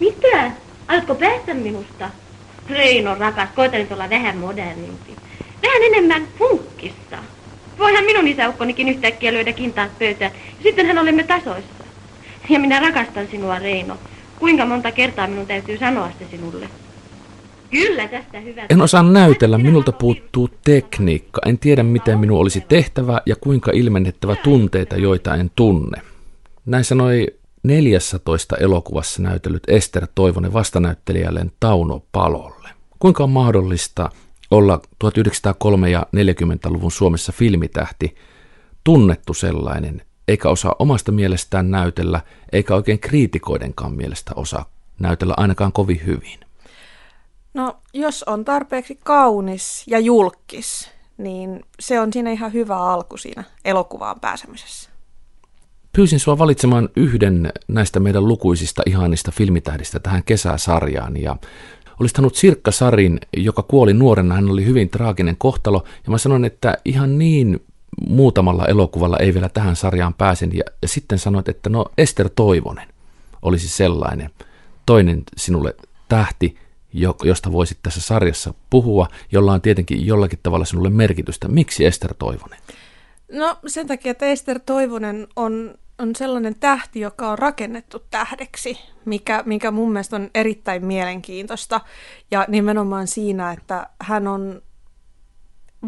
Mitä? Aletko päästä minusta? Reino rakas, koita nyt olla vähän modernimpi. Vähän enemmän funkkissa. Voihan minun isäukkonikin yhtäkkiä löydä kintaat pöytään, ja sittenhän olemme tasoissa. Ja minä rakastan sinua, Reino. Kuinka monta kertaa minun täytyy sanoa se sinulle? Kyllä tästä hyvä. En osaa näytellä, minulta puuttuu tekniikka. En tiedä, mitä minun olisi tehtävä ja kuinka ilmennettävä tunteita, joita en tunne. Näin sanoi 14 elokuvassa näytellyt Ester Toivonen vastanäyttelijälleen Tauno Palolle. Kuinka on mahdollista olla 1903- ja 40-luvun Suomessa filmitähti, tunnettu sellainen, eikä osaa omasta mielestään näytellä, eikä oikein kriitikoidenkaan mielestä osaa näytellä ainakaan kovin hyvin? No, jos on tarpeeksi kaunis ja julkkis, niin se on siinä ihan hyvä alku siinä elokuvaan pääsemisessä. Pyysin sua valitsemaan yhden näistä meidän lukuisista ihanista filmitähdistä tähän kesäsarjaan ja olisit halunnut Sirkka-Sarin, joka kuoli nuorena, hän oli hyvin traaginen kohtalo ja mä sanoin, että ihan niin muutamalla elokuvalla ei vielä tähän sarjaan pääsen ja sitten sanoit, että no Ester Toivonen olisi sellainen toinen sinulle tähti, josta voisit tässä sarjassa puhua, jolla on tietenkin jollakin tavalla sinulle merkitystä. Miksi Ester Toivonen? No sen takia, että Ester Toivonen on sellainen tähti, joka on rakennettu tähdeksi, mikä mun mielestä on erittäin mielenkiintoista. Ja nimenomaan siinä, että hän on,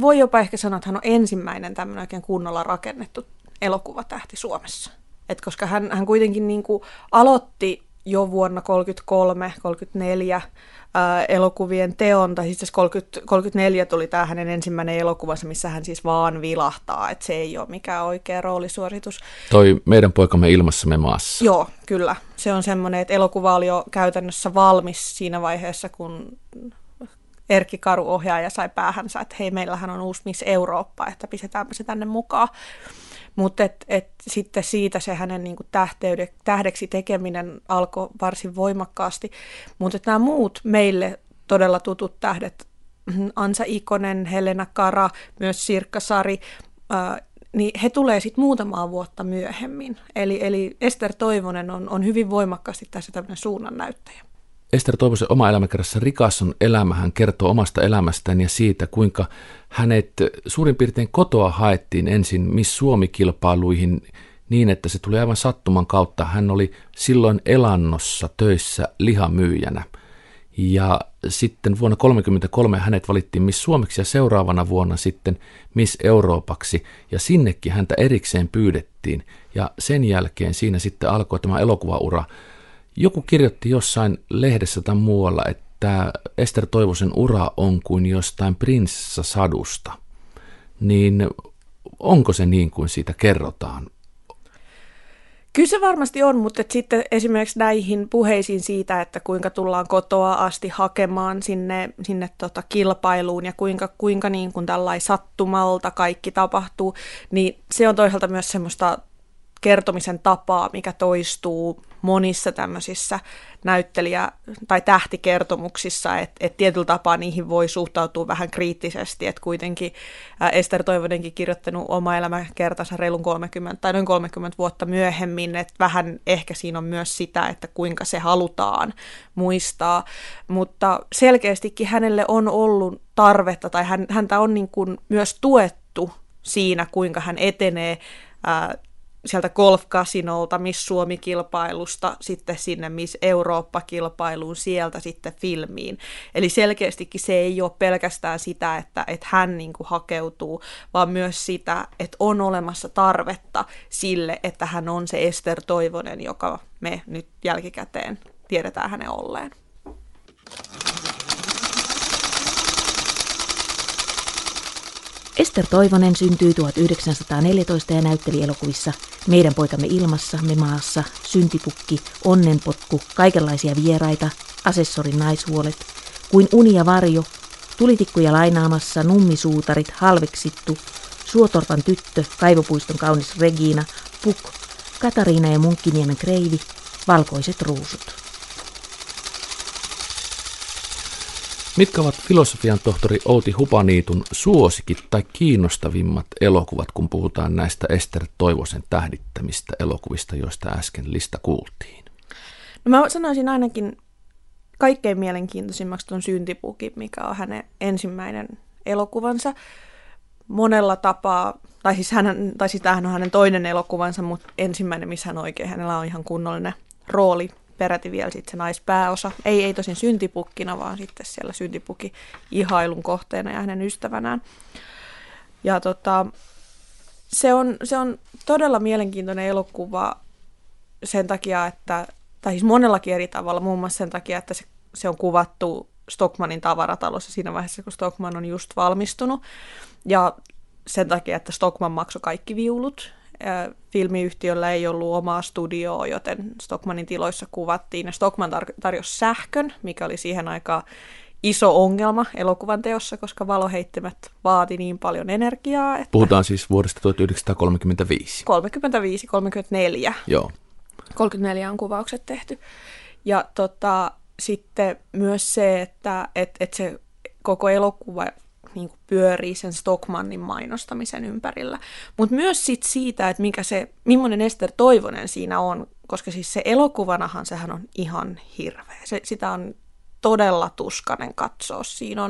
voi jopa ehkä sanoa, että hän on ensimmäinen tämmöinen oikein kunnolla rakennettu elokuvatähti Suomessa. Et koska hän kuitenkin niin kuin aloitti jo vuonna 1933-1934 elokuvien teon, tai itse asiassa 1934 tuli tämä hänen ensimmäinen elokuvansa, missä hän siis vaan vilahtaa, että se ei ole mikään oikea roolisuoritus. Toi Meidän poikamme ilmassamme maassa. Joo, kyllä. Se on semmoinen, että elokuva oli jo käytännössä valmis siinä vaiheessa, kun Erkki Karu ohjaaja sai päähänsä, että hei, meillähän on uusi Miss Eurooppa, että pistetäänpä se tänne mukaan. Mutta sitten siitä se hänen niinku tähdeksi tekeminen alkoi varsin voimakkaasti. Mutta nämä muut meille todella tutut tähdet, Ansa Ikonen, Helena Kara, myös Sirkka-Sari, niin he tulee sitten muutamaa vuotta myöhemmin. Eli Ester Toivonen on hyvin voimakkaasti tässä tämmöinen suunnannäyttäjä. Ester Toivosen oma elämäkerrassa Rikas on elämä, hän kertoo omasta elämästään ja siitä, kuinka hänet suurin piirtein kotoa haettiin ensin Miss Suomi-kilpailuihin niin, että se tuli aivan sattuman kautta. Hän oli silloin elannossa töissä lihamyyjänä ja sitten vuonna 1933 hänet valittiin Miss Suomeksi ja seuraavana vuonna sitten Miss Euroopaksi ja sinnekin häntä erikseen pyydettiin ja sen jälkeen siinä sitten alkoi tämä elokuvaura. Joku kirjoitti jossain lehdessä tai muualla, että Ester Toivosen ura on kuin jostain prinssasadusta. Niin onko se niin kuin siitä kerrotaan? Kyllä se varmasti on, mutta sitten esimerkiksi näihin puheisiin siitä, että kuinka tullaan kotoa asti hakemaan sinne kilpailuun ja kuinka niin kuin tällainen sattumalta kaikki tapahtuu, niin se on toisaalta myös semmoista kertomisen tapaa, mikä toistuu monissa tämmöisissä näyttelijä- tai tähtikertomuksissa, että tietyllä tapaa niihin voi suhtautua vähän kriittisesti, että kuitenkin Ester Toivonenkin kirjoittanut oma elämäkertansa reilun 30 tai noin 30 vuotta myöhemmin, että vähän ehkä siinä on myös sitä, että kuinka se halutaan muistaa, mutta selkeästikin hänelle on ollut tarvetta tai häntä on niin kuin myös tuettu siinä, kuinka hän etenee sieltä golf-kasinolta, Miss Suomi-kilpailusta, sitten sinne Miss Eurooppa-kilpailuun, sieltä sitten filmiin. Eli selkeästikin se ei ole pelkästään sitä, että hän niin kuin hakeutuu, vaan myös sitä, että on olemassa tarvetta sille, että hän on se Ester Toivonen, joka me nyt jälkikäteen tiedetään hänen olleen. Ester Toivonen syntyi 1914 ja näytteli elokuvissa Meidän poikamme ilmassamme maassa, Syntipukki, Onnenpotku, Kaikenlaisia vieraita, Asessorin naishuolet, Kuin uni ja varjo, Tulitikkuja lainaamassa, Nummisuutarit, Halveksittu, Suotorpan tyttö, Kaivopuiston kaunis Regina, Puk, Katariina ja Munkkiniemen kreivi, Valkoiset ruusut. Mitkä ovat filosofian tohtori Outi Hupaniitun suosikit tai kiinnostavimmat elokuvat, kun puhutaan näistä Ester Toivosen tähdittämistä elokuvista, joista äsken lista kuultiin? No mä sanoisin ainakin kaikkein mielenkiintoisimmaksi ton Syntipukin, mikä on hänen ensimmäinen elokuvansa. Monella tapaa, tai siis tämähän on hänen toinen elokuvansa, mutta ensimmäinen, missä hän oikein, hänellä on ihan kunnollinen rooli, peräti vielä sitten se naispääosa. Ei tosin syntipukkina, vaan sitten siellä syntipukin ihailun kohteena ja hänen ystävänään. Ja se on todella mielenkiintoinen elokuva sen takia, että, tai siis monellakin eri tavalla, muun muassa sen takia, että se on kuvattu Stockmannin tavaratalossa siinä vaiheessa, kun Stockmann on just valmistunut. Ja sen takia, että Stockmann maksoi kaikki viulut. Filmiyhtiöllä ei ollut omaa studioa, joten Stockmannin tiloissa kuvattiin. Ja Stockmann tarjosi sähkön, mikä oli siihen aikaan iso ongelma elokuvan teossa, koska valoheittimet vaati niin paljon energiaa. Että puhutaan siis vuodesta 1935. 1934. Joo. 1934 on kuvaukset tehty. Ja sitten myös se, että se koko elokuva niin kuin pyörii sen Stockmannin mainostamisen ympärillä. Mutta myös sit siitä, että millainen Ester Toivonen siinä on, koska siis se elokuvanahan sehän on ihan hirveä. Sitä on todella tuskainen katsoa. Siinä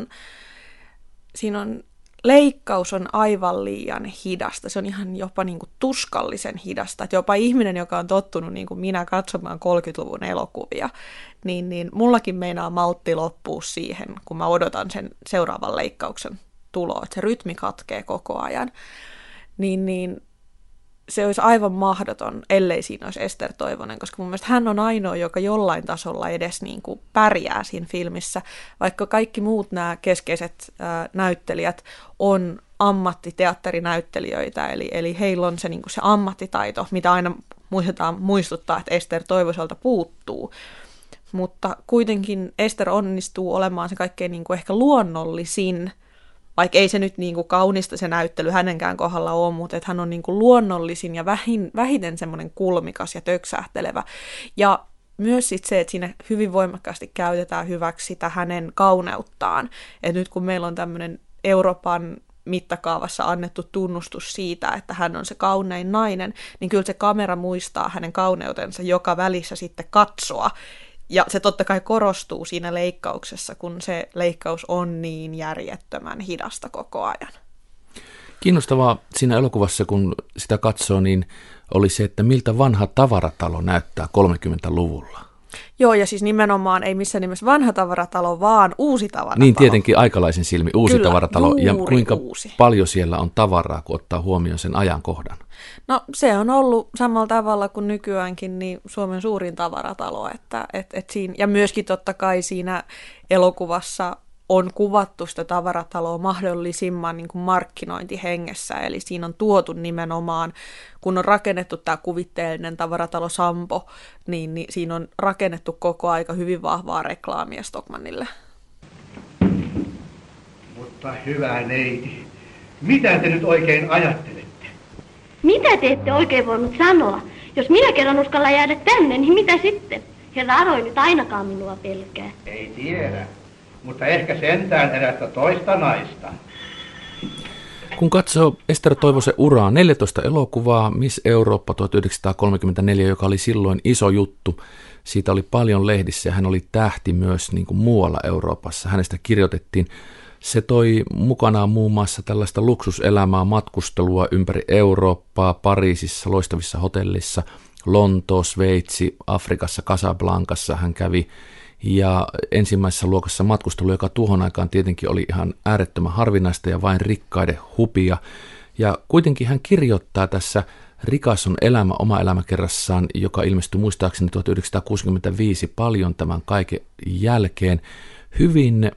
on leikkaus on aivan liian hidasta. Se on ihan jopa niin kuin tuskallisen hidasta. Että jopa ihminen, joka on tottunut niin kuin minä katsomaan 30-luvun elokuvia, niin mullakin meinaa maltti loppuu siihen, kun mä odotan sen seuraavan leikkauksen tuloa. Että se rytmi katkee koko ajan. Niin se olisi aivan mahdoton, ellei siinä olisi Ester Toivonen, koska mun mielestä hän on ainoa, joka jollain tasolla edes niin kuin pärjää siinä filmissä, vaikka kaikki muut nämä keskeiset näyttelijät on ammattiteatterinäyttelijöitä, eli heillä on se, niin kuin se ammattitaito, mitä aina muistuttaa, että Ester Toivoselta puuttuu. Mutta kuitenkin Ester onnistuu olemaan se kaikkein niin kuin ehkä luonnollisin, vaikka ei se nyt niin kuin kaunista se näyttely hänenkään kohdalla ole, mutta että hän on niin kuin luonnollisin ja vähiten semmoinen kulmikas ja töksähtelevä. Ja myös sit se, että siinä hyvin voimakkaasti käytetään hyväksi sitä hänen kauneuttaan. Että nyt kun meillä on tämmöinen Euroopan mittakaavassa annettu tunnustus siitä, että hän on se kaunein nainen, niin kyllä se kamera muistaa hänen kauneutensa joka välissä sitten katsoa. Ja se totta kai korostuu siinä leikkauksessa, kun se leikkaus on niin järjettömän hidasta koko ajan. Kiinnostavaa siinä elokuvassa, kun sitä katsoo, niin oli se, että miltä vanha tavaratalo näyttää 30-luvulla. Joo, ja siis nimenomaan ei missään nimessä vanha tavaratalo, vaan uusi tavaratalo. Niin tietenkin aikalaisen silmi uusi kyllä, tavaratalo. Ja kuinka paljon siellä on tavaraa, kun ottaa huomioon sen ajankohdan? No se on ollut samalla tavalla kuin nykyäänkin niin Suomen suurin tavaratalo. Että siinä, ja myöskin totta kai siinä elokuvassa on kuvattu sitä tavarataloa mahdollisimman niin kuin markkinointihengessä. Eli siinä on tuotu nimenomaan, kun on rakennettu tämä kuvitteellinen tavaratalo Sampo, niin siinä on rakennettu koko aika hyvin vahvaa reklaamia Stockmannille. Mutta hyvä neiti, mitä te nyt oikein ajattelette? Mitä te ette oikein voinut sanoa? Jos minä kerran uskalla jäädä tänne, niin mitä sitten? Herra Aro ei nyt ainakaan minua pelkää. Ei tiedä. Mutta ehkä sentään erästä toista naista. Kun katsoo Ester Toivosen uraa, 14 elokuvaa, Miss Eurooppa 1934, joka oli silloin iso juttu. Siitä oli paljon lehdissä ja hän oli tähti myös niin kuin muualla Euroopassa. Hänestä kirjoitettiin. Se toi mukanaan muun muassa tällaista luksuselämää, matkustelua ympäri Eurooppaa, Pariisissa, loistavissa hotellissa, Lontoo, Sveitsi, Afrikassa, Casablancassa hän kävi. Ja ensimmäisessä luokassa matkustelu, joka tuohon aikaan tietenkin oli ihan äärettömän harvinaista ja vain rikkaiden hupia. Ja kuitenkin hän kirjoittaa tässä Rikas on elämä oma elämäkerrassaan, joka ilmestyi muistaakseni 1965 paljon tämän kaiken jälkeen. Hyvin,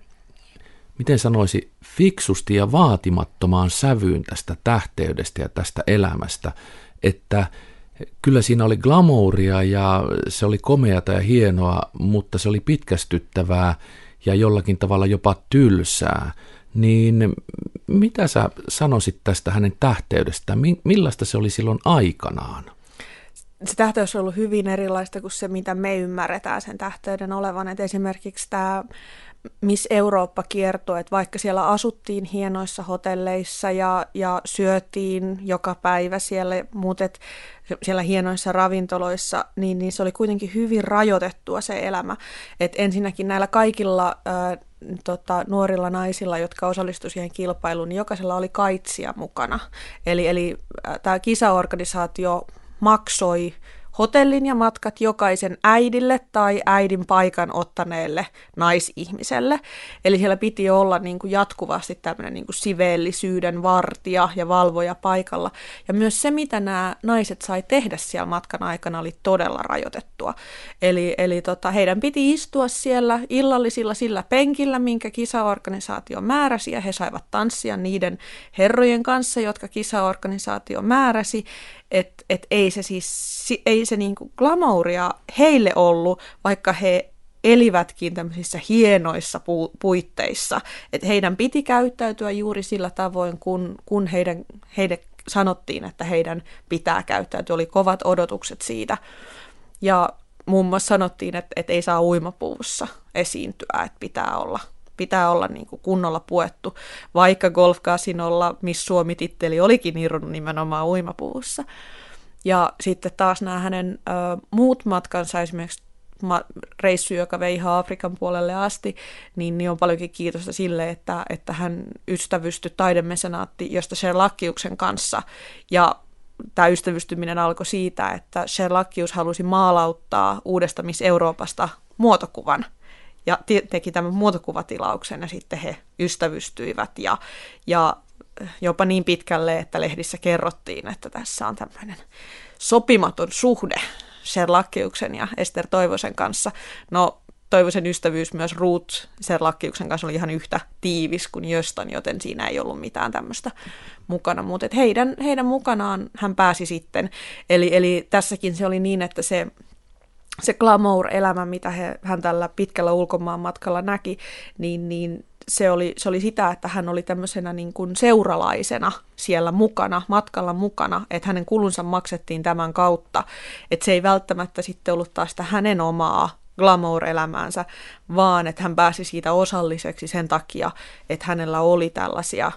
miten sanoisi, fiksusti ja vaatimattomaan sävyyn tästä tähteydestä ja tästä elämästä, että kyllä siinä oli glamouria ja se oli komeata ja hienoa, mutta se oli pitkästyttävää ja jollakin tavalla jopa tylsää. Niin mitä sä sanoisit tästä hänen tähteydestä? Millaista se oli silloin aikanaan? se tähteys on ollut hyvin erilaista kuin se, mitä me ymmärretään sen tähteyden olevan. Et esimerkiksi tämä Miss Eurooppa-kiertue, että vaikka siellä asuttiin hienoissa hotelleissa ja syötiin joka päivä siellä, mutta siellä hienoissa ravintoloissa, niin se oli kuitenkin hyvin rajoitettua se elämä. Et ensinnäkin näillä kaikilla nuorilla naisilla, jotka osallistuivat siihen kilpailuun, niin jokaisella oli kaitsija mukana. Eli tämä kisaorganisaatio maksoi hotellin ja matkat jokaisen äidille tai äidin paikan ottaneelle naisihmiselle. Eli siellä piti olla niin kuin jatkuvasti tämmöinen niin kuin siveellisyyden vartija ja valvoja paikalla. Ja myös se, mitä nämä naiset sai tehdä siellä matkan aikana, oli todella rajoitettua. Eli heidän piti istua siellä illallisilla sillä penkillä, minkä kisaorganisaatio määräsi, ja he saivat tanssia niiden herrojen kanssa, jotka kisaorganisaatio määräsi. Et ei se niinku glamouria heille ollut, vaikka he elivätkin tämmöisissä hienoissa puitteissa. Et heidän piti käyttäytyä juuri sillä tavoin, kun heille sanottiin, että heidän pitää käyttäytyä. Oli kovat odotukset siitä. Ja muun muassa sanottiin, että ei saa uimapuvussa esiintyä, että pitää olla niin kuin kunnolla puettu, vaikka golfkasinolla Miss Suomi-titteli olikin irronnut nimenomaan uimapuvussa. Ja sitten taas nämä hänen muut matkansa, esimerkiksi reissu, joka vei ihan Afrikan puolelle asti, niin on paljonkin kiitosta sille, että hän ystävystyi taidemesenaatti josta Serlachiuksen kanssa. Ja tämä ystävystyminen alkoi siitä, että Serlachius halusi maalauttaa uudesta Miss Euroopasta muotokuvan. Ja teki tämän muotokuvatilauksen, ja sitten he ystävystyivät ja jopa niin pitkälle, että lehdissä kerrottiin, että tässä on tämmöinen sopimaton suhde Serlachiuksen ja Ester Toivosen kanssa. No, Toivosen ystävyys myös Ruth Serlachiuksen kanssa oli ihan yhtä tiivis kuin jostain, joten siinä ei ollut mitään tämmöistä mukana. Mutta heidän mukanaan hän pääsi sitten. Eli tässäkin se oli niin, että se glamour-elämä, mitä hän tällä pitkällä ulkomaanmatkalla näki, niin se oli sitä, että hän oli tämmöisenä niin kuin seuralaisena siellä mukana, matkalla mukana, että hänen kulunsa maksettiin tämän kautta. Että se ei välttämättä sitten ollut taas sitä hänen omaa glamour-elämäänsä, vaan että hän pääsi siitä osalliseksi sen takia, että hänellä oli tällaisia,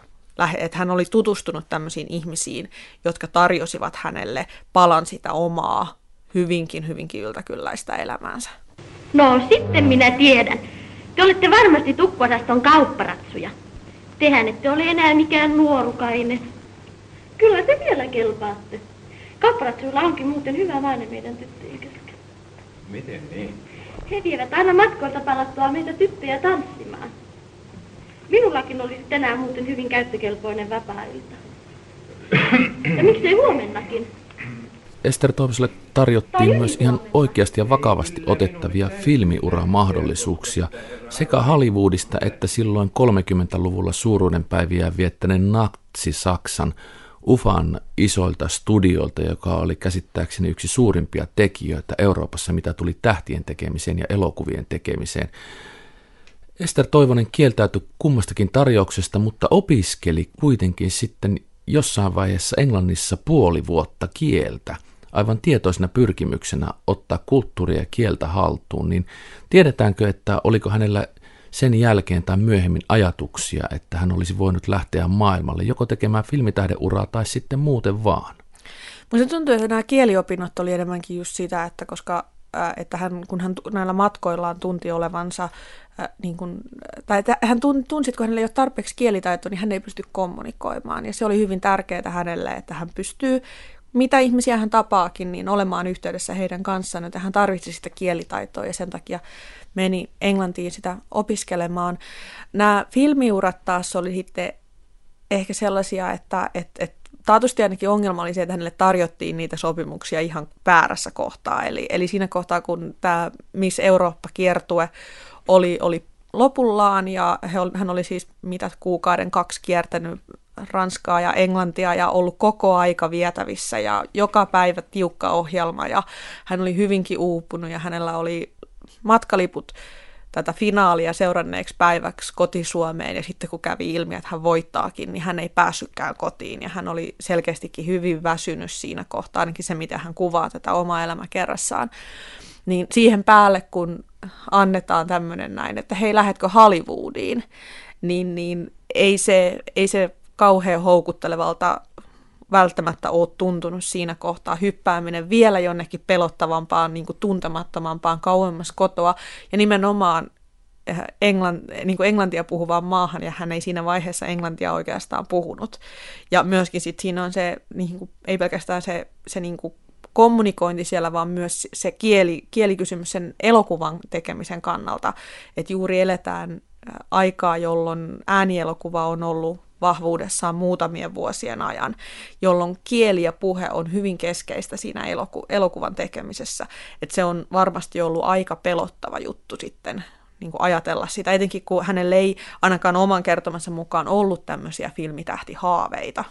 että hän oli tutustunut tämmöisiin ihmisiin, jotka tarjosivat hänelle palan sitä omaa, hyvinkin, hyvinkin yltäkylläistä elämäänsä. No sitten minä tiedän. Te olette varmasti tukkuosaston kaupparatsuja. Tehän ette ole enää mikään nuorukainen. Kyllä te vielä kelpaatte. Kaupparatsuilla onkin muuten hyvä maine meidän tyttöjen kesken. Miten niin? He vievät aina matkoilta palattua meitä tyttöjä tanssimaan. Minullakin olisi tänään muuten hyvin käyttökelpoinen vapaa-ilta. Ja miksei huomennakin? Ester Toivoselle tarjottiin myös ihan oikeasti ja vakavasti otettavia filmiuramahdollisuuksia sekä Hollywoodista että silloin 30-luvulla suuruudenpäiviä viettäneen Natsi-Saksan Ufan isoilta studioilta, joka oli käsittääkseni yksi suurimpia tekijöitä Euroopassa, mitä tuli tähtien tekemiseen ja elokuvien tekemiseen. Ester Toivonen kieltäytyi kummastakin tarjouksesta, mutta opiskeli kuitenkin sitten jossain vaiheessa Englannissa puoli vuotta kieltä, aivan tietoisena pyrkimyksenä ottaa kulttuuria ja kieltä haltuun, niin tiedetäänkö, että oliko hänellä sen jälkeen tai myöhemmin ajatuksia, että hän olisi voinut lähteä maailmalle joko tekemään filmitähdeuraa tai sitten muuten vaan? Minusta tuntuu, että nämä kieliopinnot oli enemmänkin just sitä, että kun hän näillä matkoillaan tunti olevansa, kun hänellä ei ole tarpeeksi kielitaitoa, niin hän ei pysty kommunikoimaan. Ja se oli hyvin tärkeää hänelle, että hän pystyy, mitä ihmisiä hän tapaakin, niin olemaan yhteydessä heidän kanssaan, että hän tarvitsi sitä kielitaitoa ja sen takia meni Englantiin sitä opiskelemaan. Nämä filmiurat taas oli sitten ehkä sellaisia, että taatusti ainakin ongelma oli se, että hänelle tarjottiin niitä sopimuksia ihan väärässä kohtaa. Eli siinä kohtaa, kun tämä Miss Eurooppa-kiertue oli lopullaan, ja hän oli siis mitä kuukauden 2 kiertänyt Ranskaa ja Englantia ja ollut koko aika vietävissä ja joka päivä tiukka ohjelma, ja hän oli hyvinkin uupunut ja hänellä oli matkaliput tätä finaalia seuranneeksi päiväksi kotisuomeen, ja sitten kun kävi ilmi, että hän voittaakin, niin hän ei päässytkään kotiin, ja hän oli selkeästikin hyvin väsynyt siinä kohtaa, ainakin se, miten hän kuvaa tätä omaa elämäkerrassaan. Niin siihen päälle, kun annetaan tämmöinen näin, että hei, lähetkö Hollywoodiin, niin ei se kauhean houkuttelevalta välttämättä ole tuntunut siinä kohtaa. Hyppääminen vielä jonnekin pelottavampaan, niin kuin tuntemattomampaan, kauemmas kotoa ja nimenomaan englantia puhuvaan maahan, ja hän ei siinä vaiheessa englantia oikeastaan puhunut. Ja myöskin sit siinä on se, niin kuin, ei pelkästään se niin kuin kommunikointi siellä, vaan myös se kielikysymys sen elokuvan tekemisen kannalta, että juuri eletään aikaa, jolloin äänielokuva on ollut vahvuudessaan muutamien vuosien ajan, jolloin kieli ja puhe on hyvin keskeistä siinä elokuvan tekemisessä. Että se on varmasti ollut aika pelottava juttu sitten niin kuin ajatella sitä, etenkin kun hänellä ei ainakaan oman kertomansa mukaan ollut tämmöisiä filmitähtihaaveita.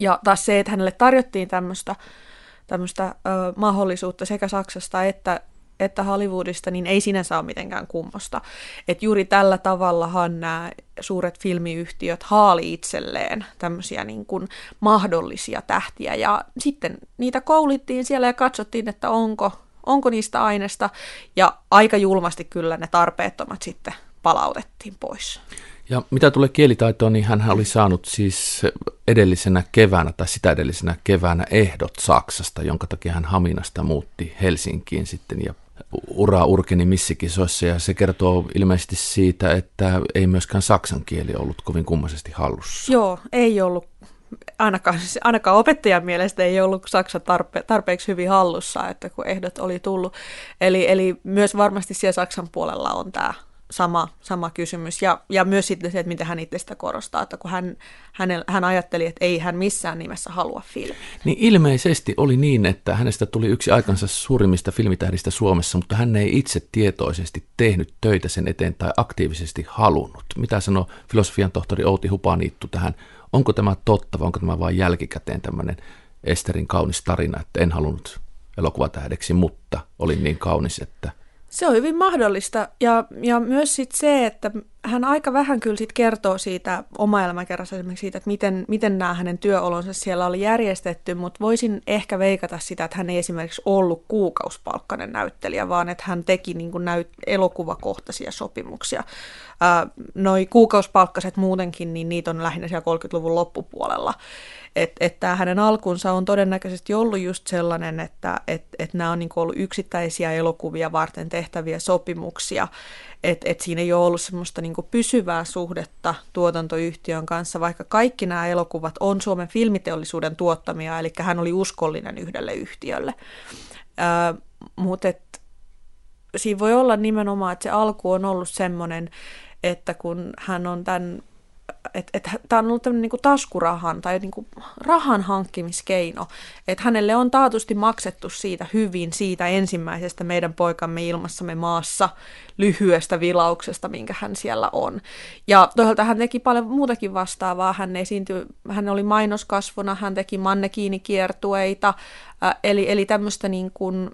Ja taas se, että hänelle tarjottiin tämmöistä mahdollisuutta sekä Saksasta että Hollywoodista, niin ei sinänsä ole mitenkään kummosta. Että juuri tällä tavallahan nämä suuret filmiyhtiöt haali itselleen tämmöisiä niin kuin mahdollisia tähtiä, ja sitten niitä koulittiin siellä ja katsottiin, että onko niistä aineesta, ja aika julmasti kyllä ne tarpeettomat sitten palautettiin pois. Ja mitä tulee kielitaitoon, niin hän oli saanut siis sitä edellisenä keväänä ehdot Saksasta, jonka takia hän Haminasta muutti Helsinkiin sitten ja ura urkeni missikisoissa, ja se kertoo ilmeisesti siitä, että ei myöskään saksan kieli ollut kovin kummaisesti hallussa. Joo, ei ollut. Ainakaan opettajan mielestä ei ollut saksa tarpeeksi hyvin hallussa, että kun ehdot oli tullut. Eli myös varmasti siellä Saksan puolella on tämä sama kysymys, ja myös sitten se, että miten hän itse sitä korostaa, että kun hän ajatteli, että ei hän missään nimessä halua filmiin. Niin ilmeisesti oli niin, että hänestä tuli yksi aikansa suurimmista filmitähdistä Suomessa, mutta hän ei itse tietoisesti tehnyt töitä sen eteen tai aktiivisesti halunnut. Mitä sanoi filosofian tohtori Outi Hupaniittu tähän? Onko tämä totta vai onko tämä vain jälkikäteen tämmöinen Esterin kaunis tarina, että en halunnut elokuvatähdeksi, mutta olin niin kaunis, että... Se on hyvin mahdollista, ja myös sit se, että hän aika vähän kyllä sit kertoo siitä oma elämäkerrassa esimerkiksi siitä, että miten nämä hänen työolonsa siellä oli järjestetty, mutta voisin ehkä veikata sitä, että hän ei esimerkiksi ollut kuukausipalkkainen näyttelijä, vaan että hän teki niin kuin elokuvakohtaisia sopimuksia. Noi kuukausipalkkaset muutenkin, niin niitä on lähinnä siellä 30-luvun loppupuolella. Että hänen alkunsa on todennäköisesti ollut just sellainen, että nämä on niin kuin ollut yksittäisiä elokuvia varten tehtäviä sopimuksia, että siinä ei ole ollut semmoista niin kuin pysyvää suhdetta tuotantoyhtiön kanssa, vaikka kaikki nämä elokuvat on Suomen filmiteollisuuden tuottamia, eli hän oli uskollinen yhdelle yhtiölle. Mutta siinä voi olla nimenomaan, että se alku on ollut semmoinen, että kun hän on tämän... Että tämä on ollut tämmöinen niin kuin taskurahan tai niin kuin rahan hankkimiskeino, että hänelle on taatusti maksettu siitä hyvin, siitä ensimmäisestä meidän poikamme ilmassamme maassa lyhyestä vilauksesta, minkä hän siellä on. Ja toisaalta hän teki paljon muutakin vastaavaa, hän oli mainoskasvona, hän teki mannekiinikiertueita, eli tämmöistä, niin kuin,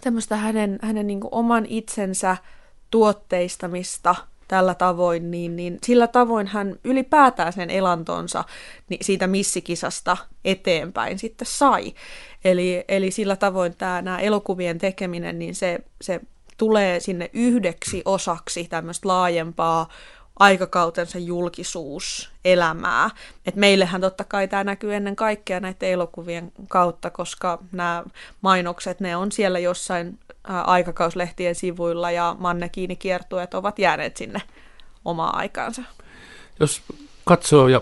tämmöistä hänen niin kuin oman itsensä tuotteistamista, tällä tavoin, niin sillä tavoin hän ylipäätään sen elantonsa niin siitä missikisasta eteenpäin sitten sai. Eli sillä tavoin nämä elokuvien tekeminen, niin se tulee sinne yhdeksi osaksi tämmöistä laajempaa aikakautensa julkisuuselämää. Et meillähän totta kai tämä näkyy ennen kaikkea näiden elokuvien kautta, koska nämä mainokset, ne on siellä jossain aikakauslehtien sivuilla, ja mannekiinikiertueet ovat jääneet sinne omaan aikaansa. Jos katsoo ja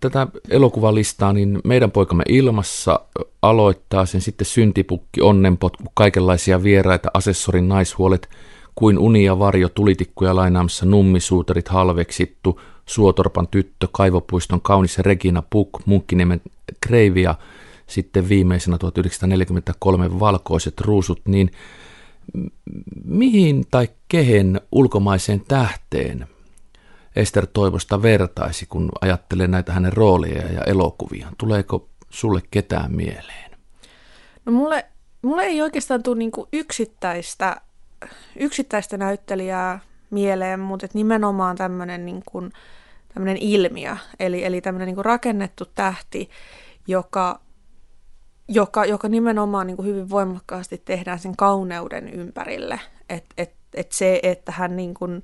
tätä elokuvalistaa, niin Meidän poikamme ilmassa aloittaa sen, sitten Syntipukki, Onnenpotku, Kaikenlaisia vieraita, Asessorin naishuolet, Kuin uni ja varjo, Tulitikkuja lainaamassa, Nummisuutarit, Halveksittu, Suotorpan tyttö, Kaivopuiston kaunis, Regina Puk, Munkkiniemen kreivi, ja sitten viimeisenä 1943 Valkoiset ruusut, niin mihin tai kehen ulkomaiseen tähteen Ester Toivosta vertaisi, kun ajattelee näitä hänen rooleja ja elokuviaan? Tuleeko sulle ketään mieleen? No mulle ei oikeastaan tule niinku yksittäistä yksittäistä näyttelijää mieleen, mutta nimenomaan tämmöinen niin kuin, tämmöinen ilmiö, eli tämmöinen niin kuin rakennettu tähti, joka nimenomaan niin kuin hyvin voimakkaasti tehdään sen kauneuden ympärille. Et se, että hän, niin kuin,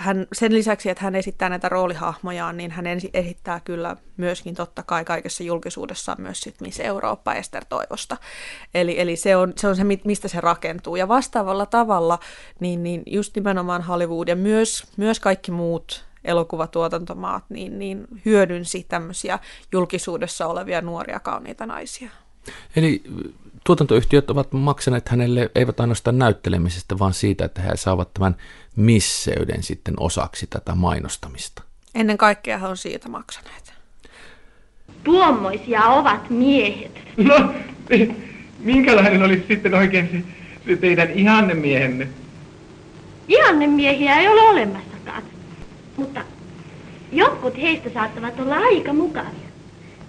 hän sen lisäksi, että hän esittää näitä roolihahmojaan, niin hän esittää kyllä myöskin totta kai kaikessa julkisuudessa myös sit Miss Eurooppa Ester Toivosta. Eli se on se, mistä se rakentuu. Ja vastaavalla tavalla niin just nimenomaan Hollywood ja myös kaikki muut elokuvatuotantomaat niin hyödynsi tämmöisiä julkisuudessa olevia nuoria kauniita naisia. Eli tuotantoyhtiöt ovat maksaneet hänelle eivät ainoastaan näyttelemisestä, vaan siitä, että he saavat tämän misseyden sitten osaksi tätä mainostamista. Ennen kaikkea he on siitä maksaneet. Tuommoisia ovat miehet. No, minkälainen oli sitten oikein se teidän ihannemiehenne? Ihannemiehiä ei ole olemassakaan, mutta jotkut heistä saattavat olla aika mukavia.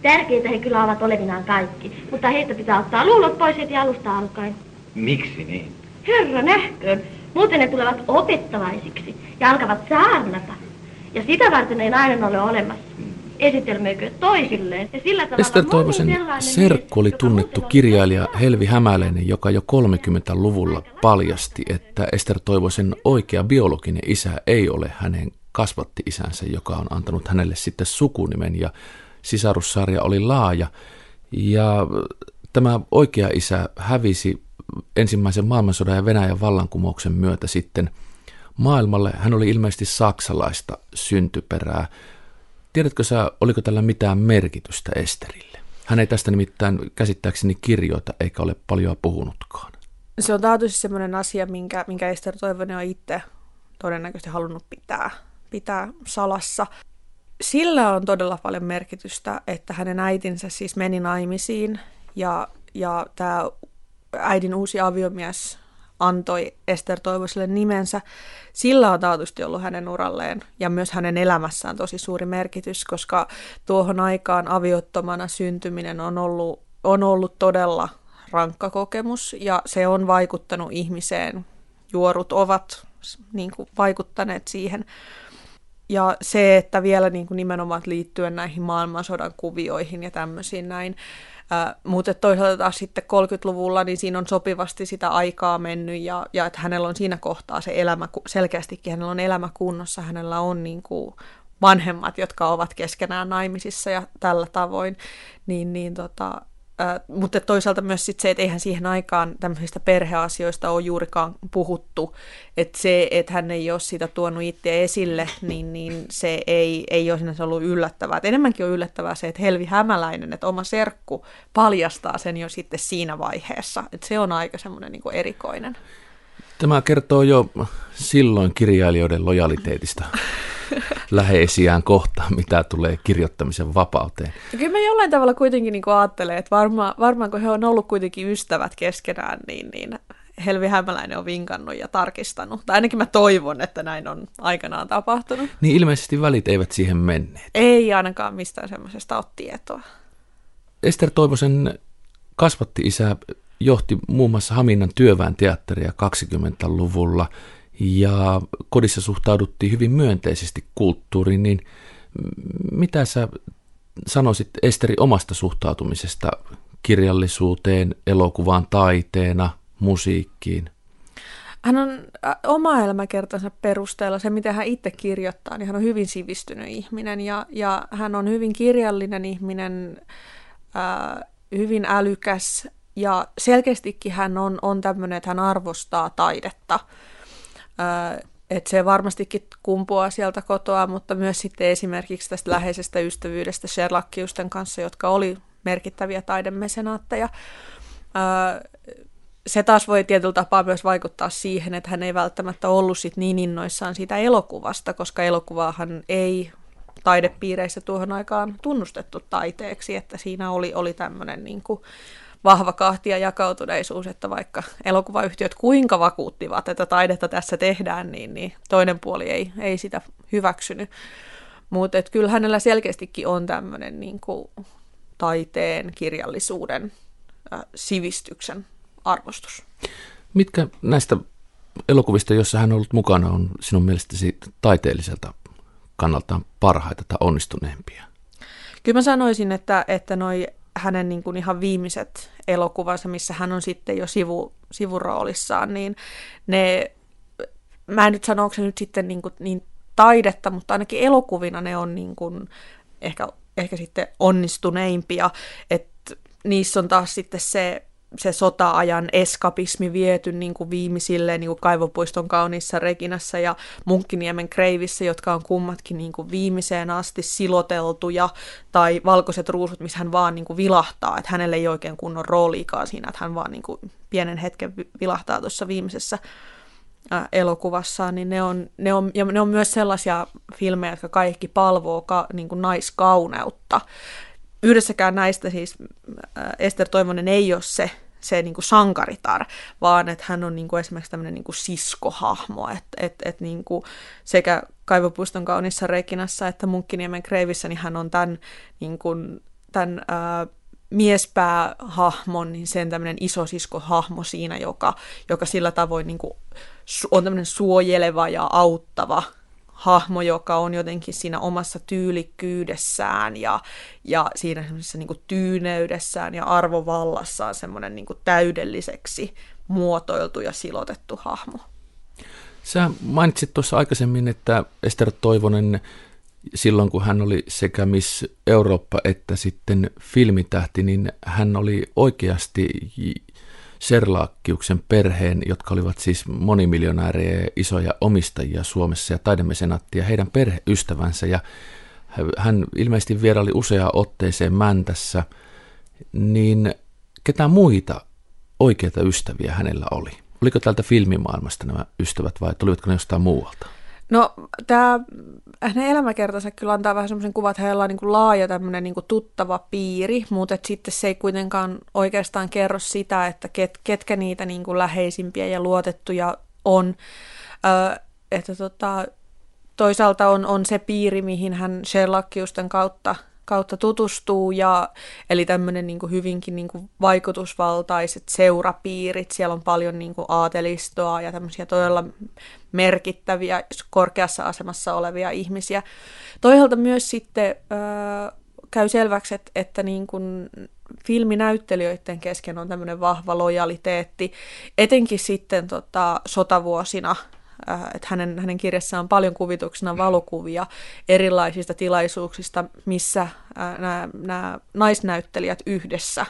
Tärkeintä he kyllä ovat olevinaan kaikki, mutta heistä pitää ottaa luulot pois heti alusta alkaen. Miksi niin? Herra nähköön, muuten ne tulevat opettavaisiksi ja alkavat saarnata. Ja sitä varten ei nainen ole olemassa. Esitelmöikö toisilleen. Ja sillä tavalla Ester Toivosen serkku oli tunnettu kirjailija Helvi Hämäläinen, joka jo 30-luvulla paljasti, että Ester Toivosen oikea biologinen isä ei ole hänen kasvatti-isänsä, joka on antanut hänelle sitten sukunimen ja sisarussarja oli laaja ja tämä oikea isä hävisi ensimmäisen maailmansodan ja Venäjän vallankumouksen myötä sitten maailmalle. Hän oli ilmeisesti saksalaista syntyperää. Tiedätkö sä, oliko tällä mitään merkitystä Esterille? Hän ei tästä nimittäin käsittääkseni kirjoita eikä ole paljon puhunutkaan. Se on taatusti sellainen asia, minkä Ester Toivonen on itse todennäköisesti halunnut pitää salassa. Sillä on todella paljon merkitystä, että hänen äitinsä siis meni naimisiin ja tämä äidin uusi aviomies antoi Ester Toivoselle nimensä. Sillä on taatusti ollut hänen uralleen ja myös hänen elämässään tosi suuri merkitys, koska tuohon aikaan aviottomana syntyminen on ollut todella rankka kokemus ja se on vaikuttanut ihmiseen. Juorut ovat niin kuin, vaikuttaneet siihen. Ja se, että vielä niin kuin nimenomaan liittyen näihin maailmansodan kuvioihin ja tämmöisiin näin. Mutta toisaalta taas sitten 30-luvulla, niin siinä on sopivasti sitä aikaa mennyt ja että hänellä on siinä kohtaa se elämä, selkeästikin hänellä on elämä kunnossa, hänellä on niin kuin vanhemmat, jotka ovat keskenään naimisissa ja tällä tavoin. Mutta toisaalta myös sit se, että eihän siihen aikaan tämmöisistä perheasioista ole juurikaan puhuttu, että se, että hän ei ole sitä tuonut itse esille, niin se ei ole sinänsä ollut yllättävää. Et enemmänkin on yllättävää se, että Helvi Hämäläinen, että oma serkku paljastaa sen jo sitten siinä vaiheessa, että se on aika semmoinen niinku erikoinen. Tämä kertoo jo silloin kirjailijoiden lojaliteetista läheisiään kohtaan, mitä tulee kirjoittamisen vapauteen. Kyllä mä jollain tavalla kuitenkin niin ajattelen, että varmaan kun he on ollut kuitenkin ystävät keskenään, niin Helvi Hämäläinen on vinkannut ja tarkistanut. Tai ainakin mä toivon, että näin on aikanaan tapahtunut. Niin ilmeisesti välit eivät siihen menneet. Ei ainakaan mistään semmoisesta ole tietoa. Ester Toivosen kasvatti-isä johti muun muassa Haminan työväen teatteria 20-luvulla ja kodissa suhtauduttiin hyvin myönteisesti kulttuuriin, niin mitä sä sanoisit Esteri omasta suhtautumisesta kirjallisuuteen, elokuvaan taiteena, musiikkiin? Hän on oma elämäkertansa perusteella, se mitä hän itse kirjoittaa, niin hän on hyvin sivistynyt ihminen ja hän on hyvin kirjallinen ihminen, hyvin älykäs. Ja selkeästikin hän on tämmöinen, että hän arvostaa taidetta, että se varmastikin kumpuaa sieltä kotoa, mutta myös sitten esimerkiksi tästä läheisestä ystävyydestä Serlachiusten kanssa, jotka oli merkittäviä taidemesenaatteja. Se taas voi tietyllä tapaa myös vaikuttaa siihen, että hän ei välttämättä ollut sit niin innoissaan siitä elokuvasta, koska elokuvaahan ei taidepiireissä tuohon aikaan tunnustettu taiteeksi, että siinä oli tämmöinen niin kuin vahva kahtia jakautuneisuus, että vaikka elokuvayhtiöt kuinka vakuuttivat, että taidetta tässä tehdään, niin toinen puoli ei sitä hyväksynyt. Mutta kyllä hänellä selkeästikin on tämmöinen niin kuin taiteen, kirjallisuuden, sivistyksen arvostus. Mitkä näistä elokuvista, joissa hän on ollut mukana, on sinun mielestäsi taiteelliselta kannaltaan parhaita tai onnistuneempia? Kyllä mä sanoisin, että noi hänen niin kuin ihan viimeiset elokuvansa, missä hän on sitten jo sivuroolissaan, niin ne, mä en nyt sano, onko se nyt sitten niin taidetta, mutta ainakin elokuvina ne on niin kuin ehkä sitten onnistuneimpia, että niissä on taas sitten se sota-ajan eskapismi viety niin kuin viimeisille, niin kuin Kaivopuiston kauniissa Reginassa ja Munkkiniemen kreivissä, jotka on kummatkin niin kuin viimeiseen asti siloteltuja, tai Valkoiset ruusut, missä hän vaan niin kuin vilahtaa, että hänelle ei oikein kunnon rooliikaan siinä, että hän vaan niin kuin pienen hetken vilahtaa tuossa viimeisessä elokuvassaan, niin ne on myös sellaisia filmejä, jotka kaikki palvoo niin kuin naiskauneutta. Yhdessäkään näistä siis Ester Toivonen ei ole se niin kuin sankaritar, vaan että hän on niin kuin esimerkiksi tämmöinen niin kuin siskohahmo, että niin kuin sekä Kaivopuiston kaunissa Rekinassa että Munkkiniemen kreivissä, niin hän on tämän miespäähahmon, niin sen tämmöinen isosiskohahmo siinä, joka sillä tavoin niin kuin on tämmöinen suojeleva ja auttava hahmo, joka on jotenkin siinä omassa tyylikkyydessään ja siinä semmoisessa niin kuin tyyneydessään ja arvovallassaan semmoinen niin kuin täydelliseksi muotoiltu ja silotettu hahmo. Sä mainitsit tuossa aikaisemmin, että Ester Toivonen silloin, kun hän oli sekä Miss Eurooppa että sitten filmitähti, niin hän oli oikeasti Serlachiuksen perheen, jotka olivat siis monimiljonäärejä ja isoja omistajia Suomessa ja taidemesenaatti ja heidän perheystävänsä. Ja hän ilmeisesti vieraili useaan otteeseen Mäntässä, niin ketä muita oikeita ystäviä hänellä oli? Oliko täältä filmimaailmasta nämä ystävät vai tulivatko ne jostain muualta? No, tämä hänen elämäkertansa kyllä antaa vähän semmoisen kuvan, että hänellä on niin kuin laaja tämmöinen niin kuin tuttava piiri, mutta sitten se ei kuitenkaan oikeastaan kerro sitä, että ketkä niitä niin kuin läheisimpiä ja luotettuja on. Toisaalta on se piiri, mihin hän Serlachiusten kautta tutustuu, eli tämmöinen niin kuin hyvinkin niin kuin vaikutusvaltaiset seurapiirit, siellä on paljon niin kuin aatelistoa ja tämmöisiä todella merkittäviä, korkeassa asemassa olevia ihmisiä. Toisaalta myös sitten käy selväksi, että niin kuin filminäyttelijöiden kesken on tämmöinen vahva lojaliteetti, etenkin sitten sotavuosina, että hänen kirjassaan on paljon kuvituksena valokuvia erilaisista tilaisuuksista, missä nämä naisnäyttelijät yhdessä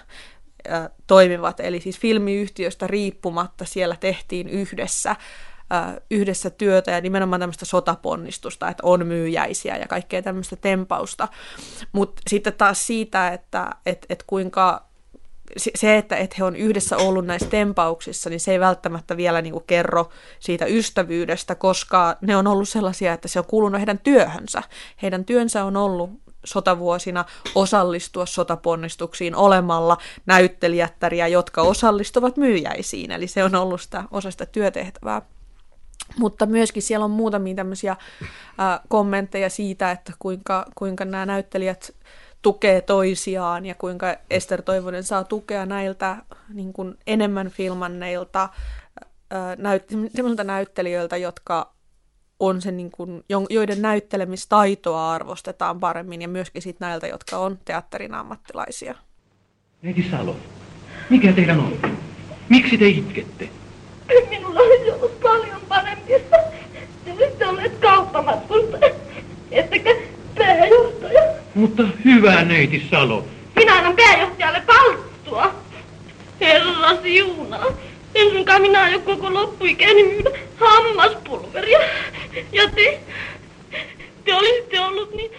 toimivat. Eli siis filmiyhtiöstä riippumatta siellä tehtiin yhdessä työtä ja nimenomaan tämmöistä sotaponnistusta, että on myyjäisiä ja kaikkea tämmöistä tempausta. Mutta sitten taas siitä, että kuinka se, että he on yhdessä ollut näissä tempauksissa, niin se ei välttämättä vielä niin kuin kerro siitä ystävyydestä, koska ne on ollut sellaisia, että se on kuulunut heidän työhönsä. Heidän työnsä on ollut sotavuosina osallistua sotaponnistuksiin olemalla näyttelijättäriä, jotka osallistuvat myyjäisiin. Eli se on ollut osa sitä työtehtävää. Mutta myöskin siellä on muutamia tämmöisiä kommentteja siitä, että kuinka nämä näyttelijät tukee toisiaan ja kuinka Ester Toivonen saa tukea näiltä niin kuin enemmän filmanneilta näyttelijöiltä, jotka on sen niin kuin, joiden näyttelemistaitoa arvostetaan paremmin ja myöskin sit näiltä, jotka on teatterin ammattilaisia. Neiti Salo, mikä teidän on? Miksi te itkette? Minulla olisi ollut paljon parempista. Te nyt olleet kauppamatkustaja, ettekä pääjohtaja. Mutta hyvä neiti Salo. Minä annan pääjohtajalle palttua. Herra siunaa. Ensinkään minä aion koko loppuikäni myydä hammaspulveria. Ja te olisitte ollut niin...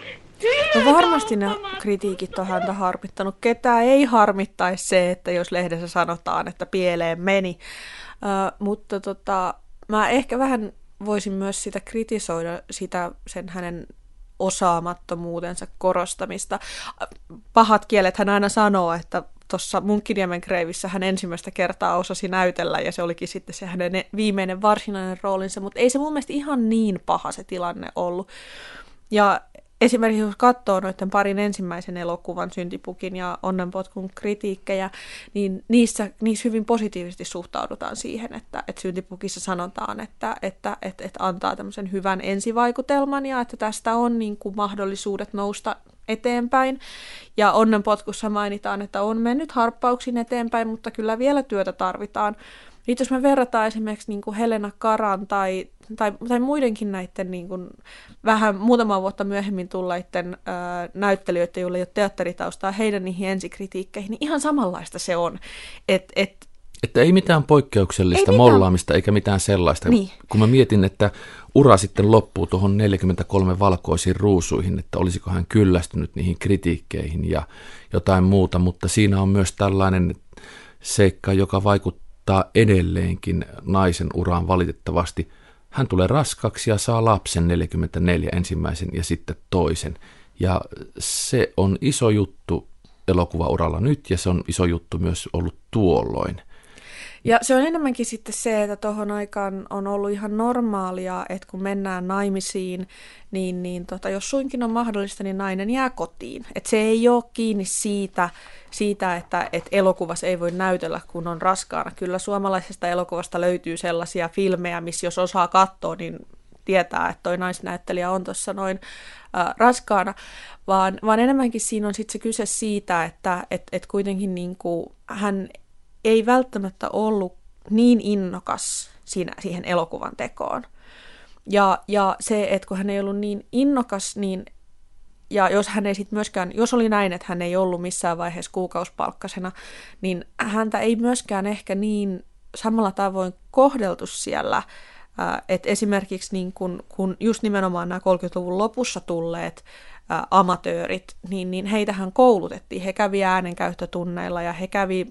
No varmasti ne kritiikit on häntä harmittanut. Ketään ei harmittaisi se, että jos lehdessä sanotaan, että pieleen meni. Mutta mä ehkä vähän voisin myös sitä kritisoida, sitä sen hänen osaamattomuutensa korostamista. Pahat kielet hän aina sanoo, että tuossa Munkkiniemen kreivissä hän ensimmäistä kertaa osasi näytellä, ja se olikin sitten se hänen viimeinen varsinainen roolinsa, mutta ei se mun mielestä ihan niin paha se tilanne ollut. Ja esimerkiksi jos katsoo noiden parin ensimmäisen elokuvan Syntipukin ja Onnenpotkun kritiikkejä, niin niissä hyvin positiivisesti suhtaudutaan siihen, että Syntipukissa sanotaan, että antaa tämmöisen hyvän ensivaikutelman ja että tästä on niin kuin mahdollisuudet nousta eteenpäin. Ja Onnenpotkussa mainitaan, että on mennyt harppauksin eteenpäin, mutta kyllä vielä työtä tarvitaan. Nyt jos me verrataan esimerkiksi niin kuin Helena Karan tai muidenkin näiden niin kuin vähän muutamaa vuotta myöhemmin tulleiden näyttelijöiden, joilla ei ole teatteritaustaa, heidän niihin ensikritiikkeihin, niin ihan samanlaista se on. Että ei mitään poikkeuksellista mollaamista eikä mitään sellaista. Niin. Kun mä mietin, että ura sitten loppuu tuohon 43 valkoisiin ruusuihin, että olisiko hän kyllästynyt niihin kritiikkeihin ja jotain muuta, mutta siinä on myös tällainen seikka, joka vaikuttaa edelleenkin naisen uraan valitettavasti. Hän tulee raskaksi ja saa lapsen 44 ensimmäisen ja sitten toisen. Ja se on iso juttu elokuvauralla nyt ja se on iso juttu myös ollut tuolloin. Ja se on enemmänkin sitten se, että tuohon aikaan on ollut ihan normaalia, että kun mennään naimisiin, niin jos suinkin on mahdollista, niin nainen jää kotiin. Et se ei ole kiinni siitä että elokuvassa ei voi näytellä, kun on raskaana. Kyllä suomalaisesta elokuvasta löytyy sellaisia filmejä, missä jos osaa katsoa, niin tietää, että toi naisnäyttelijä on tuossa noin raskaana, vaan enemmänkin siinä on sitten se kyse siitä, että kuitenkin niinku hän ei välttämättä ollut niin innokas siihen elokuvan tekoon. Ja se, että kun hän ei ollut niin innokas, niin ja jos hän ei sit myöskään, jos oli näin, että hän ei ollut missään vaiheessa kuukausipalkkasena, niin häntä ei myöskään ehkä niin samalla tavoin kohdeltu siellä. Että esimerkiksi niin kun just nimenomaan nämä 30-luvun lopussa tulleet amatöörit, niin heitähän koulutettiin. He kävi äänenkäyttötunneilla ja he kävi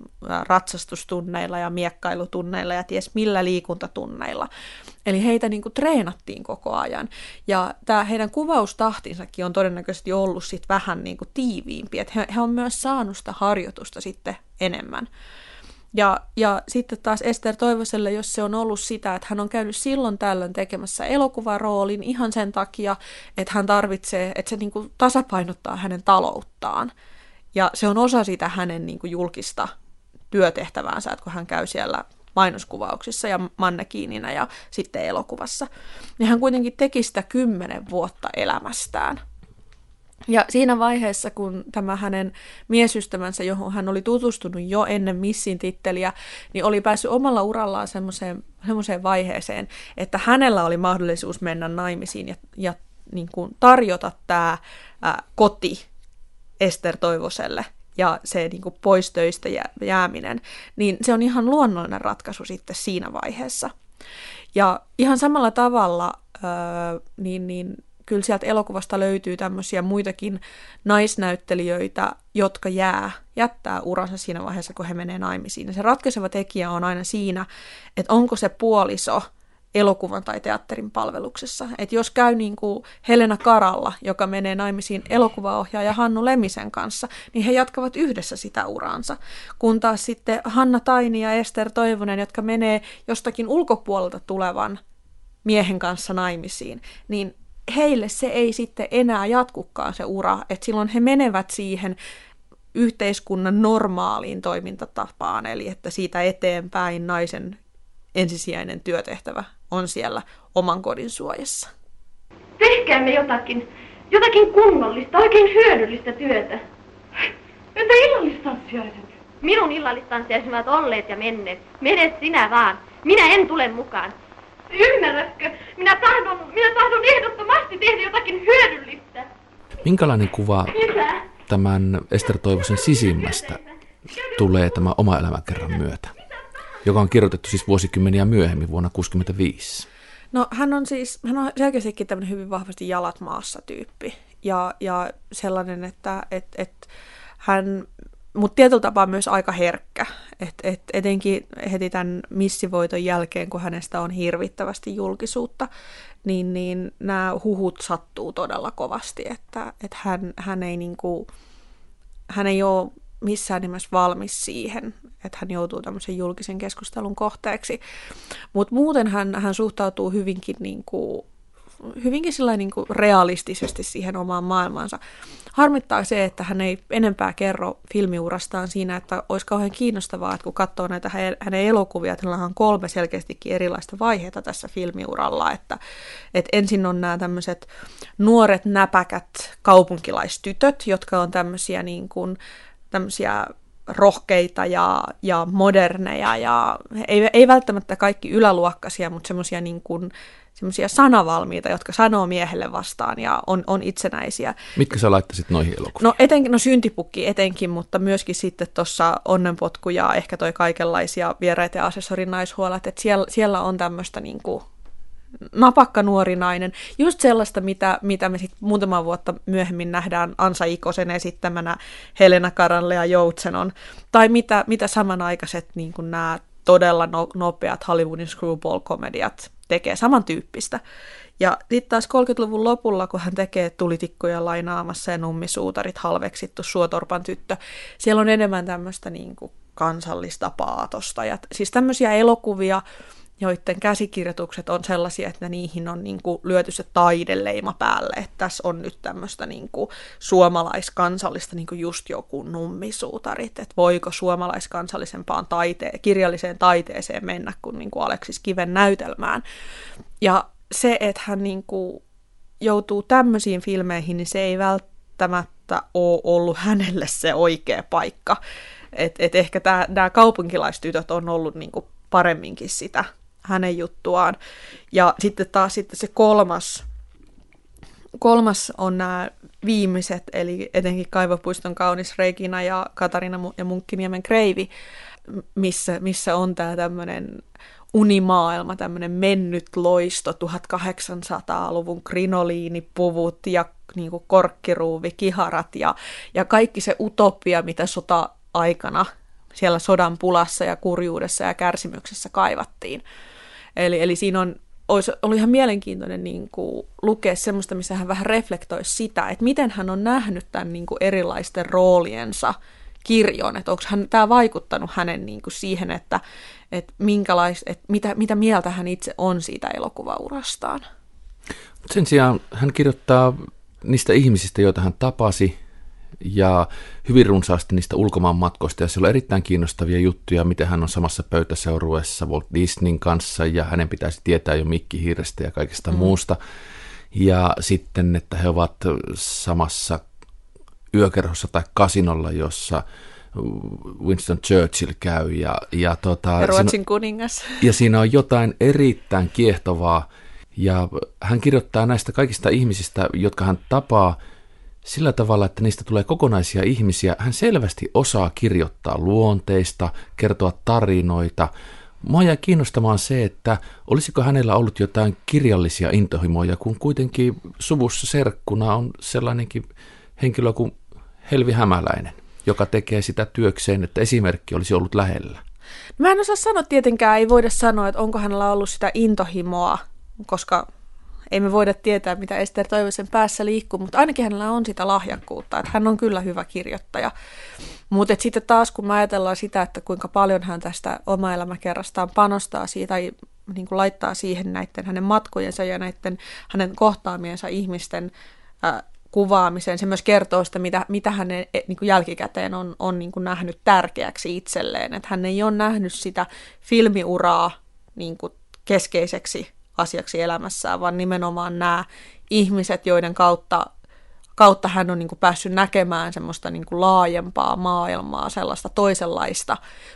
ratsastustunneilla ja miekkailutunneilla ja ties millä liikuntatunneilla. Eli heitä niin kuin treenattiin koko ajan. Ja tämä heidän kuvaustahtinsakin on todennäköisesti ollut sit vähän niin kuin tiiviimpi. Et he on myös saanut sitä harjoitusta sitten enemmän. Ja sitten taas Ester Toivoselle, jos se on ollut sitä, että hän on käynyt silloin tällöin tekemässä elokuvaroolin ihan sen takia, että hän tarvitsee, että se niin kuin tasapainottaa hänen talouttaan. Ja se on osa sitä hänen niin kuin julkista työtehtäväänsä, että kun hän käy siellä mainoskuvauksissa ja mannekiinina ja sitten elokuvassa. Niin hän kuitenkin teki sitä 10 vuotta elämästään. Ja siinä vaiheessa, kun tämä hänen miesystävänsä, johon hän oli tutustunut jo ennen missin titteliä, niin oli päässyt omalla urallaan semmoiseen vaiheeseen, että hänellä oli mahdollisuus mennä naimisiin ja niin kuin tarjota tämä koti Ester Toivoselle ja se niin kuin pois töistä jääminen, niin se on ihan luonnollinen ratkaisu sitten siinä vaiheessa. Ja ihan samalla tavalla kyllä sieltä elokuvasta löytyy tämmöisiä muitakin naisnäyttelijöitä, jotka jättää uransa siinä vaiheessa, kun he menee naimisiin. Ja se ratkaiseva tekijä on aina siinä, että onko se puoliso elokuvan tai teatterin palveluksessa. Että jos käy niin kuin Helena Karalla, joka menee naimisiin elokuvaohjaaja Hannu Lemisen kanssa, niin he jatkavat yhdessä sitä uraansa. Kun taas sitten Hanna Taini ja Ester Toivonen, jotka menee jostakin ulkopuolelta tulevan miehen kanssa naimisiin, niin heille se ei sitten enää jatkukaan se ura, että silloin he menevät siihen yhteiskunnan normaaliin toimintatapaan, eli että siitä eteenpäin naisen ensisijainen työtehtävä on siellä oman kodin suojassa. Tehkäämme jotakin kunnollista, oikein hyödyllistä työtä. Entä illallistanssijaiset? Minun illallistanssijaiset ovat olleet ja menneet. Mene sinä vaan, minä en tule mukaan. Ymmärrätkö? Minä tahdon ehdottomasti tehdä jotakin hyödyllistä. Minkälainen kuva tämän Ester Toivosen sisimmästä tulee tämä oma elämäkerran myötä, joka on kirjoitettu siis vuosikymmeniä myöhemmin vuonna 1965? No hän on selkeästikin tämmöinen hyvin vahvasti jalat maassa -tyyppi ja sellainen, että hän... Mutta tietyllä tapaa myös aika herkkä, etenkin heti tämän missivoiton jälkeen, kun hänestä on hirvittävästi julkisuutta, niin nämä huhut sattuu todella kovasti, että hän ei ole missään nimessä valmis siihen, että hän joutuu tämmöisen julkisen keskustelun kohteeksi. Mutta muuten hän suhtautuu hyvinkin hyvinkin niin kuin realistisesti siihen omaan maailmaansa. Harmittaa se, että hän ei enempää kerro filmiurastaan siinä, että olisi kauhean kiinnostavaa, että kun katsoo näitä hänen elokuvia, että on 3 selkeästikin erilaista vaiheita tässä filmiuralla. Että ensin on nämä tämmöiset nuoret, näpäkät kaupunkilaistytöt, jotka on tämmöisiä, niin kuin, tämmöisiä rohkeita ja moderneja ja ei välttämättä kaikki yläluokkaisia, mutta semmoisia niin kuin semmoisia sanavalmiita, jotka sanoo miehelle vastaan ja on itsenäisiä. Mitkä sä laittaisit noihin elokuviin? No Syntipukki etenkin, mutta myöskin sitten tuossa Onnenpotku ja ehkä toi kaikenlaisia Vieraita ja asessorin naishuolat, että siellä on tämmöistä niin kuin napakka nuori nainen, just sellaista, mitä me sitten muutama vuotta myöhemmin nähdään Ansa Ikosen esittämänä Helena Karalle ja Joutsenon, tai mitä samanaikaiset niin kuin nämä todella nopeat Hollywoodin screwball-komediat tekee, samantyyppistä. Ja sitten taas 30-luvun lopulla, kun hän tekee Tulitikkuja lainaamassa ja Nummisuutarit, Halveksittu, Suotorpan tyttö, siellä on enemmän tämmöistä niin kuin kansallista paatosta, ja siis tämmöisiä elokuvia, joiden käsikirjoitukset on sellaisia, että niihin on niin kuin lyöty se taideleima päälle, että tässä on nyt tämmöistä niin kuin suomalaiskansallista niin kuin just joku Nummisuutarit, että voiko suomalaiskansallisempaan kirjalliseen taiteeseen mennä kuin, Aleksis Kiven näytelmään. Ja se, että hän niin kuin joutuu tämmöisiin filmeihin, niin se ei välttämättä ole ollut hänelle se oikea paikka. Et ehkä nämä kaupunkilaistytöt on ollut niin kuin paremminkin sitä hänen juttuaan. Ja sitten taas se kolmas on nämä viimeiset, eli etenkin Kaivopuiston kaunis Regina ja Katarina ja Munkkiniemen Kreivi, missä on tämä tämmöinen unimaailma, tämmöinen mennyt loisto, 1800-luvun krinoliinipuvut ja niin kuin korkkiruuvikiharat ja kaikki se utopia, mitä sota-aikana siellä sodan pulassa ja kurjuudessa ja kärsimyksessä kaivattiin. Eli siinä oli ihan mielenkiintoinen niin kuin lukea semmoista, missä hän vähän reflektoisi sitä, että miten hän on nähnyt tämän niin kuin erilaisten rooliensa kirjon, että onko tämä vaikuttanut hänen niin kuin siihen, että mitä mieltä hän itse on siitä elokuvaurastaan. Sen sijaan hän kirjoittaa niistä ihmisistä, joita hän tapasi, ja hyvin runsaasti niistä ulkomaanmatkoista, ja siellä on erittäin kiinnostavia juttuja, miten hän on samassa pöytäseurueessa Walt Disneyn kanssa, ja hänen pitäisi tietää jo mikkihiirestä ja kaikesta muusta. Ja sitten, että he ovat samassa yökerhossa tai kasinolla, jossa Winston Churchill käy. Ja Ruotsin kuningas. Ja siinä on jotain erittäin kiehtovaa, ja hän kirjoittaa näistä kaikista ihmisistä, jotka hän tapaa, sillä tavalla, että niistä tulee kokonaisia ihmisiä. Hän selvästi osaa kirjoittaa luonteista, kertoa tarinoita. Mua jäi kiinnostamaan se, että olisiko hänellä ollut jotain kirjallisia intohimoja, kun kuitenkin suvussa serkkuna on sellainenkin henkilö kuin Helvi Hämäläinen, joka tekee sitä työkseen, että esimerkki olisi ollut lähellä. No, mä en osaa sanoa tietenkään, ei voida sanoa, että onko hänellä ollut sitä intohimoa, koska ei me voida tietää, mitä Ester Toivosen päässä liikkuu, mutta ainakin hänellä on sitä lahjakkuutta, että hän on kyllä hyvä kirjoittaja. Mutta sitten taas, kun me ajatellaan sitä, että kuinka paljon hän tästä oma elämäkerrastaan panostaa siihen, tai niin kuin laittaa siihen näiden hänen matkojensa ja näiden hänen kohtaamiensa ihmisten kuvaamiseen, se myös kertoo sitä, mitä hänen niin kuin jälkikäteen on niin kuin nähnyt tärkeäksi itselleen. Että hän ei ole nähnyt sitä filmiuraa niin kuin keskeiseksi asiaksi elämässään, vaan nimenomaan nämä ihmiset, joiden kautta hän on niin kuin päässyt näkemään semmoista niin kuin laajempaa maailmaa, sellaista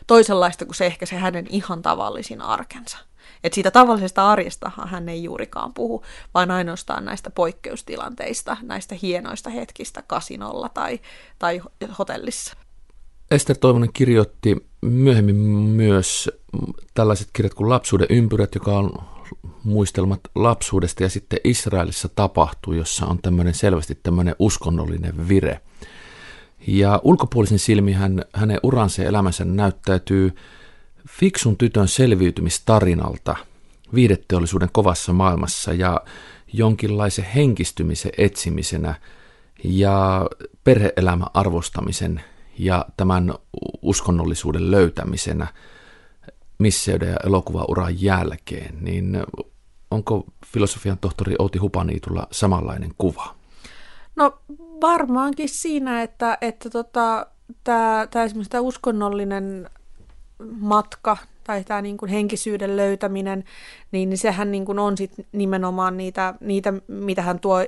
toisenlaista kuin se ehkä se hänen ihan tavallisin arkensa. Et siitä tavallisesta arjestahan hän ei juurikaan puhu, vaan ainoastaan näistä poikkeustilanteista, näistä hienoista hetkistä kasinolla tai hotellissa. Ester Toivonen kirjoitti myöhemmin myös tällaiset kirjat kuin Lapsuuden ympyrät, joka on muistelmat lapsuudesta, ja sitten Israelissa tapahtuu, jossa on tämmöinen selvästi tämmöinen uskonnollinen vire. Ja ulkopuolisen silmin hänen uransa ja elämänsä näyttäytyy fiksun tytön selviytymistarinalta viihdeteollisuuden kovassa maailmassa ja jonkinlaisen henkistymisen etsimisenä ja perhe-elämän arvostamisen ja tämän uskonnollisuuden löytämisenä misseyden ja elokuvauran jälkeen, niin onko filosofian tohtori Outi Hupaniitulla samanlainen kuva? No varmaankin siinä, että tämä esimerkiksi tämä uskonnollinen matka tai tämä niin kuin henkisyyden löytäminen, niin sehän niin kuin on sit nimenomaan niitä, mitä hän tuo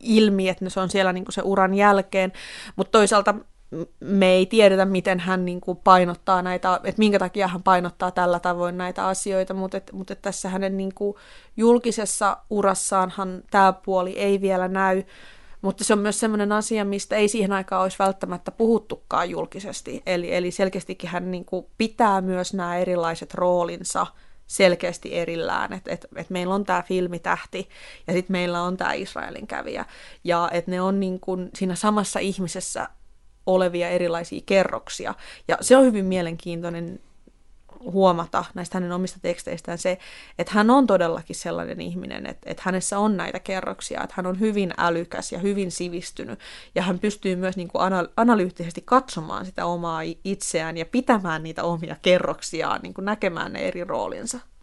ilmi, että se on siellä niin kuin se uran jälkeen, mutta toisaalta me ei tiedetä, miten hän niin kuin painottaa näitä, että minkä takia hän painottaa tällä tavoin näitä asioita, mutta tässä hänen niin kuin julkisessa urassaanhan tämä puoli ei vielä näy, mutta se on myös sellainen asia, mistä ei siihen aikaan olisi välttämättä puhuttukaan julkisesti, eli selkeästikin hän niin kuin pitää myös nämä erilaiset roolinsa selkeästi erillään, että meillä on tämä filmitähti ja sitten meillä on tämä Israelin kävijä, ja että ne on niin kuin siinä samassa ihmisessä olevia erilaisia kerroksia. Ja se on hyvin mielenkiintoinen huomata näistä hänen omista teksteistään se, että hän on todellakin sellainen ihminen, että hänessä on näitä kerroksia, että hän on hyvin älykäs ja hyvin sivistynyt, ja hän pystyy myös niin kuin analyyttisesti katsomaan sitä omaa itseään ja pitämään niitä omia kerroksiaan, niin kuin näkemään ne eri roolinsa.